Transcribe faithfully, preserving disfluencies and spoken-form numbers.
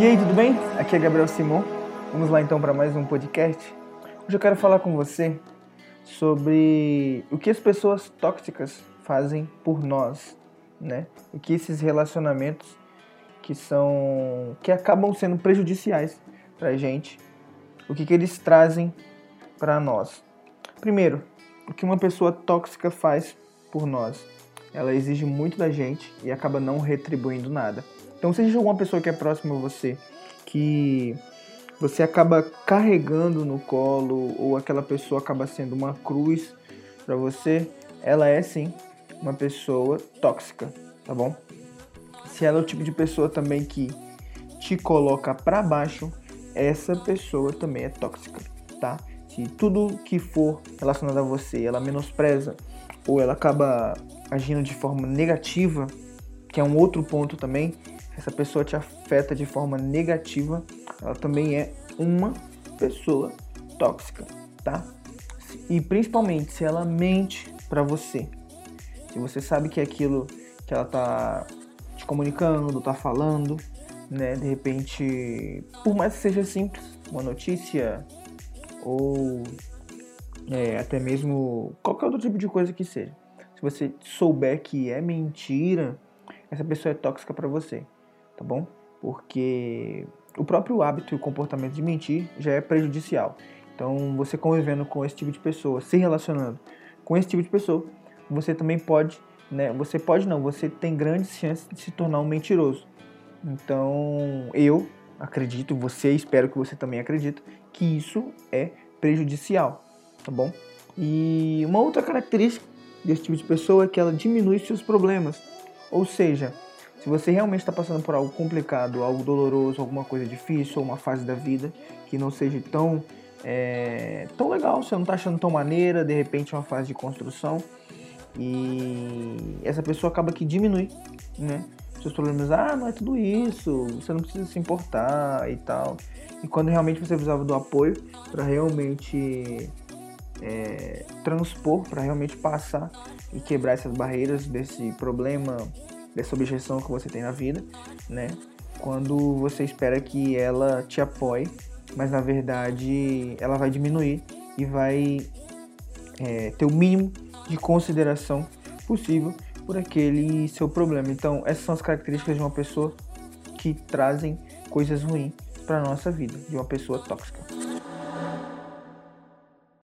E aí, tudo bem? Aqui é Gabriel Simon. Vamos lá então para mais um podcast. Hoje eu quero falar com você sobre o que as pessoas tóxicas fazem por nós, né? O que esses relacionamentos que são, que acabam sendo prejudiciais pra gente, o que que eles trazem pra nós. Primeiro, o que uma pessoa tóxica faz por nós? Ela exige muito da gente e acaba não retribuindo nada. Então, seja alguma pessoa que é próxima a você, que você acaba carregando no colo, ou aquela pessoa acaba sendo uma cruz pra você, ela é sim uma pessoa tóxica, tá bom? Se ela é o tipo de pessoa também que te coloca pra baixo, essa pessoa também é tóxica, tá? Se tudo que for relacionado a você, ela menospreza ou ela acaba agindo de forma negativa, que é um outro ponto também, essa pessoa te afeta de forma negativa, ela também é uma pessoa tóxica, tá? E principalmente se ela mente pra você, se você sabe que aquilo que ela tá te comunicando, tá falando, né, de repente, por mais que seja simples, uma notícia ou é, até mesmo qualquer outro tipo de coisa que seja, se você souber que é mentira, essa pessoa é tóxica pra você, tá bom? Porque o próprio hábito e o comportamento de mentir já é prejudicial. Então, você convivendo com esse tipo de pessoa, se relacionando com esse tipo de pessoa, você também pode, né? Você pode não, você tem grandes chances de se tornar um mentiroso. Então, eu acredito, você, espero que você também acredite, que isso é prejudicial, tá bom? E uma outra característica desse tipo de pessoa é que ela diminui seus problemas. Ou seja, se você realmente está passando por algo complicado, algo doloroso, alguma coisa difícil, ou uma fase da vida que não seja tão, é, tão legal, você não está achando tão maneira, de repente é uma fase de construção, e essa pessoa acaba que diminui, né? Seus problemas, ah, não é tudo isso, você não precisa se importar e tal. E quando realmente você precisava do apoio para realmente é, transpor, para realmente passar e quebrar essas barreiras desse problema, dessa objeção que você tem na vida, né? Quando você espera que ela te apoie, mas na verdade ela vai diminuir e vai é, ter o mínimo de consideração possível por aquele seu problema. Então, essas são as características de uma pessoa que trazem coisas ruins para nossa vida, de uma pessoa tóxica.